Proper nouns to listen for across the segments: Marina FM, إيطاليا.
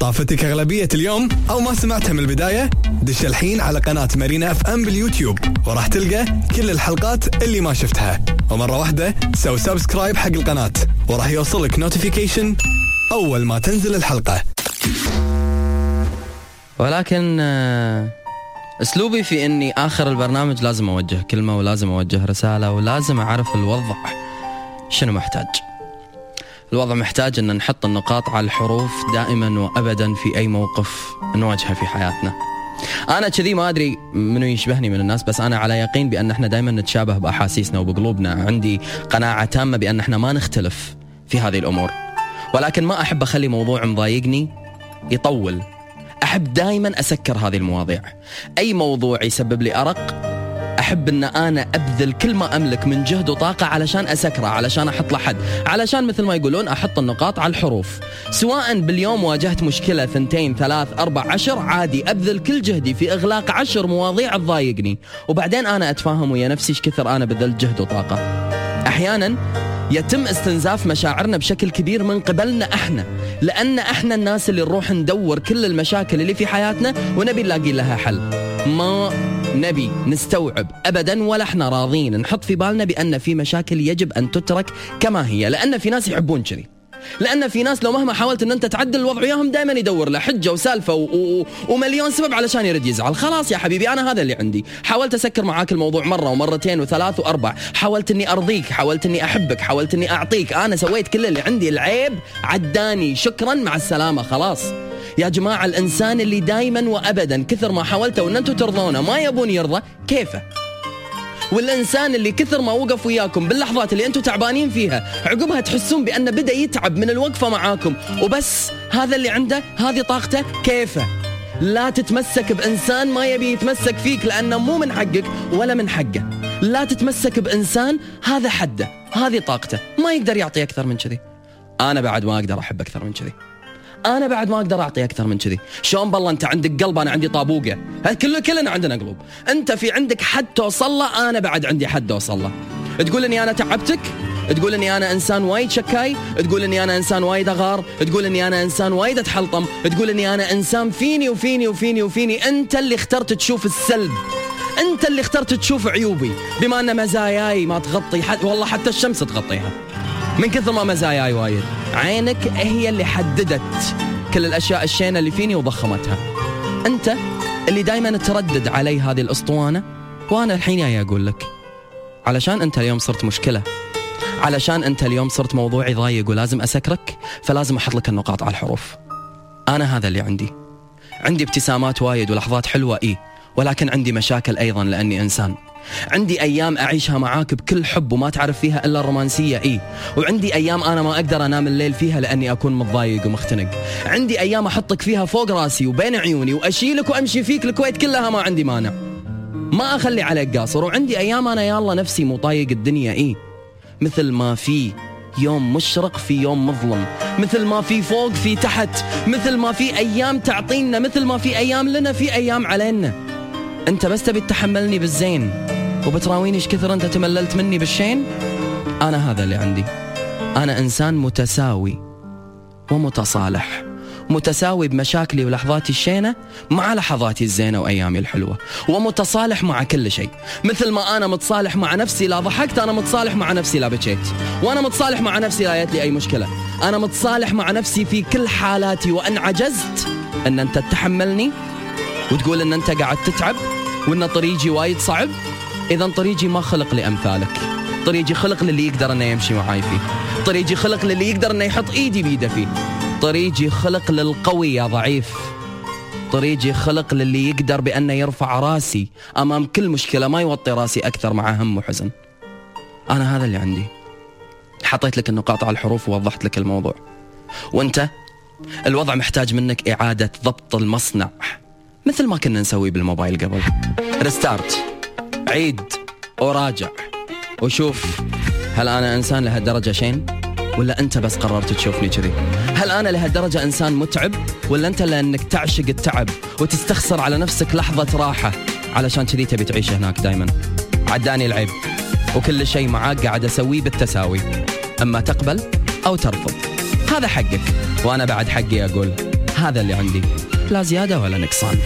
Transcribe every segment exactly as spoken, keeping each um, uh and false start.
طافتك أغلبية اليوم أو ما سمعتها من البداية، دش الحين على قناة مارينا اف ام باليوتيوب وراح تلقى كل الحلقات اللي ما شفتها، ومرة واحدة سو سبسكرايب حق القناة وراح يوصلك نوتيفيكيشن أول ما تنزل الحلقة. ولكن أسلوبي في أني آخر البرنامج لازم أوجه كلمة ولازم أوجه رسالة ولازم أعرف الوضع شنو محتاج. الوضع محتاج أن نحط النقاط على الحروف دائما وأبدا في أي موقف نواجهه في حياتنا. أنا كذي ما أدري منو يشبهني من الناس، بس أنا على يقين بأن احنا دائما نتشابه بأحاسيسنا وبقلوبنا. عندي قناعة تامة بأن احنا ما نختلف في هذه الأمور، ولكن ما أحب أخلي موضوع مضايقني يطول. أحب دائما أسكر هذه المواضيع. أي موضوع يسبب لي أرق أحب أن أنا أبذل كل ما أملك من جهد وطاقة علشان أسكره، علشان أحط لحد، علشان مثل ما يقولون أحط النقاط على الحروف. سواء باليوم واجهت مشكلة ثنتين ثلاث أربع عشر، عادي أبذل كل جهدي في إغلاق عشر مواضيع تضايقني، وبعدين أنا أتفاهم ويا نفسي إيش كثر أنا بذلت جهد وطاقة. أحيانا يتم استنزاف مشاعرنا بشكل كبير من قبلنا احنا، لأن احنا الناس اللي نروح ندور كل المشاكل اللي في حياتنا ونبي نلاقي لها حل. ما نبي نستوعب أبدا ولا احنا راضين نحط في بالنا بأن في مشاكل يجب أن تترك كما هي، لأن في ناس يحبون كذي، لأن في ناس لو مهما حاولت أن أنت تعدل الوضع وياهم دائما يدور له حجة وسالفة و... و... ومليون سبب علشان يرد يزعل. خلاص يا حبيبي، أنا هذا اللي عندي. حاولت أسكر معاك الموضوع مرة ومرتين وثلاث وأربع، حاولت أني أرضيك، حاولت أني أحبك، حاولت أني أعطيك، أنا سويت كل اللي عندي. العيب عداني، شكرا مع السلامة. خلاص يا جماعة، الإنسان اللي دائما وأبدا كثر ما حاولته وأن أنتوا ترضونه ما يبون يرضى كيفه، والإنسان اللي كثر ما وقف وياكم باللحظات اللي أنتوا تعبانين فيها عقبها تحسون بأنه بدأ يتعب من الوقفة معاكم، وبس هذا اللي عنده، هذه طاقته، كيفه. لا تتمسك بإنسان ما يبي يتمسك فيك، لأنه مو من حقك ولا من حقه. لا تتمسك بإنسان هذا حده، هذه طاقته، ما يقدر يعطي أكثر من كذي. أنا بعد ما أقدر أحب أكثر من كذي، أنا بعد ما أقدر أعطي أكثر من كذي. شلون بالله أنت عندك قلب، أنا عندي طابوقة، كله كلنا عندنا قلوب. أنت في عندك حد توصل له، أنا بعد عندي حد توصل له. تقول إني أنا تعبتك، تقول إني أنا إنسان وايد شكاي، تقول إني أنا إنسان وايد أغار، تقول إني أنا إنسان وايد أتحلطم، تقول إني أنا إنسان فيني وفيني وفيني وفيني. أنت اللي اخترت تشوف السلب، أنت اللي اخترت تشوف عيوبي، بما أن مزاياي ما تغطي حد، والله حتى الشمس تغطيها من كثر ما مزاياي وايد. عينك هي اللي حددت كل الأشياء الشينة اللي فيني وضخمتها. أنت اللي دايما تردد علي هذه الأسطوانة، وأنا الحين يا أقول لك علشان أنت اليوم صرت مشكلة، علشان أنت اليوم صرت موضوع يضايق ولازم أسكرك، فلازم أحط لك النقاط على الحروف. أنا هذا اللي عندي، عندي ابتسامات وايد ولحظات حلوة إيه، ولكن عندي مشاكل أيضا لأني إنسان. عندي أيام أعيشها معاك بكل حب وما تعرف فيها إلا الرومانسية إيه، وعندي أيام أنا ما أقدر أنام الليل فيها لأني أكون متضايق ومختنق. عندي أيام أحطك فيها فوق راسي وبين عيوني وأشيلك وأمشي فيك الكويت كلها، ما عندي مانع، ما أخلي عليك قاصر. وعندي أيام أنا يالله نفسي مطايق الدنيا إيه، مثل ما في يوم مشرق في يوم مظلم، مثل ما في فوق في تحت، مثل ما في أيام تعطينا مثل ما في أيام لنا، في أيام علينا. أنت بس تبي تتحملني بالزين وبتراويني إيش كثر أنت تمللت مني بالشين. أنا هذا اللي عندي، أنا إنسان متساوي ومتصالح، متساوي بمشاكلي ولحظاتي الشينة مع لحظاتي الزينة وأيامي الحلوة، ومتصالح مع كل شيء. مثل ما أنا متصالح مع نفسي لا ضحكت، أنا متصالح مع نفسي لا بكيت، وأنا متصالح مع نفسي لا جت لي أي مشكلة. أنا متصالح مع نفسي في كل حالاتي، وأن عجزت أن أنت تتحملني وتقول أن أنت قاعد تتعب وأن طريقي وايد صعب، إذن طريقي ما خلق لأمثالك. طريقي خلق للي يقدر أنه يمشي معاي فيه، طريقي خلق للي يقدر أنه يحط إيدي بيده فيه، طريقي خلق للقوي يا ضعيف، طريقي خلق للي يقدر بأنه يرفع راسي أمام كل مشكلة ما يوطي راسي أكثر مع هم وحزن. أنا هذا اللي عندي. حطيت لك النقاط على الحروف ووضحت لك الموضوع، وأنت الوضع محتاج منك إعادة ضبط المصنع مثل ما كنا نسوي بالموبايل قبل. ريستارت، عيد وراجع وشوف هل أنا إنسان لهالدرجة شين ولا أنت بس قررت تشوفني كذي؟ هل أنا لهالدرجة إنسان متعب ولا أنت لأنك تعشق التعب وتستخسر على نفسك لحظة راحة علشان كذي تبي تعيش هناك دايما؟ عداني العيب، وكل شيء معاك قاعد أسويه بالتساوي، أما تقبل أو ترفض هذا حقك، وأنا بعد حقي أقول هذا اللي عندي، لا زيادة ولا نقصان.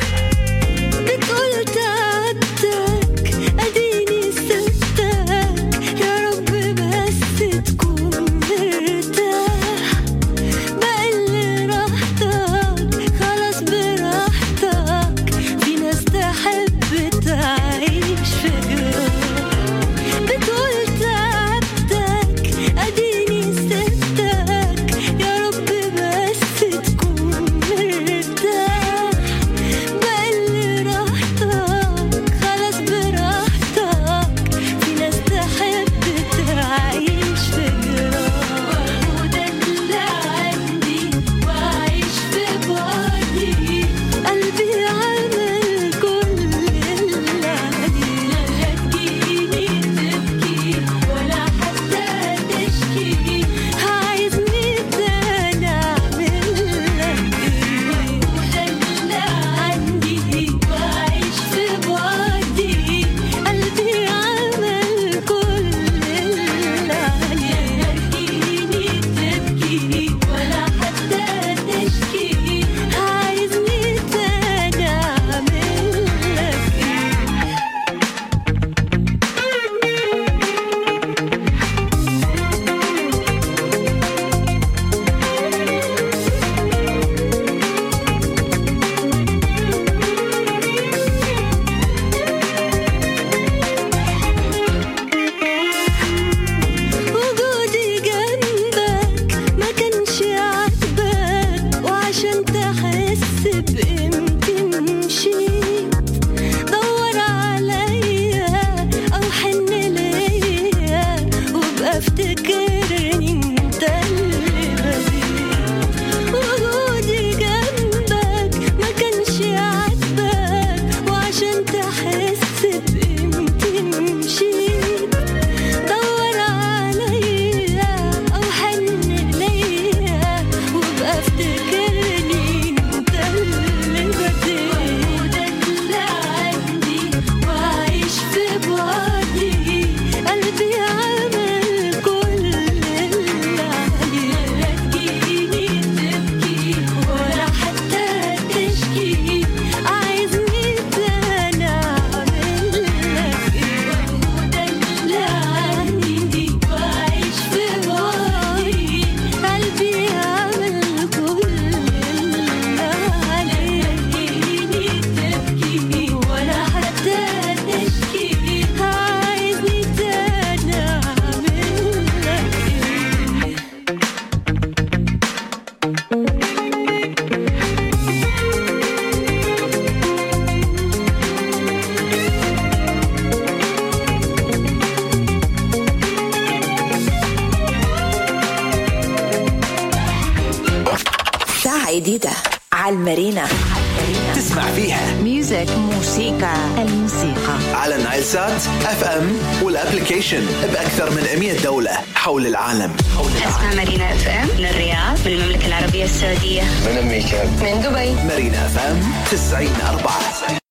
بأكثر من مئة دولة حول العالم. اسمها مارينا اف ام من الرياض، من المملكة العربية السعودية، من أمريكا، من دبي. مارينا اف ام تسعين أربعة.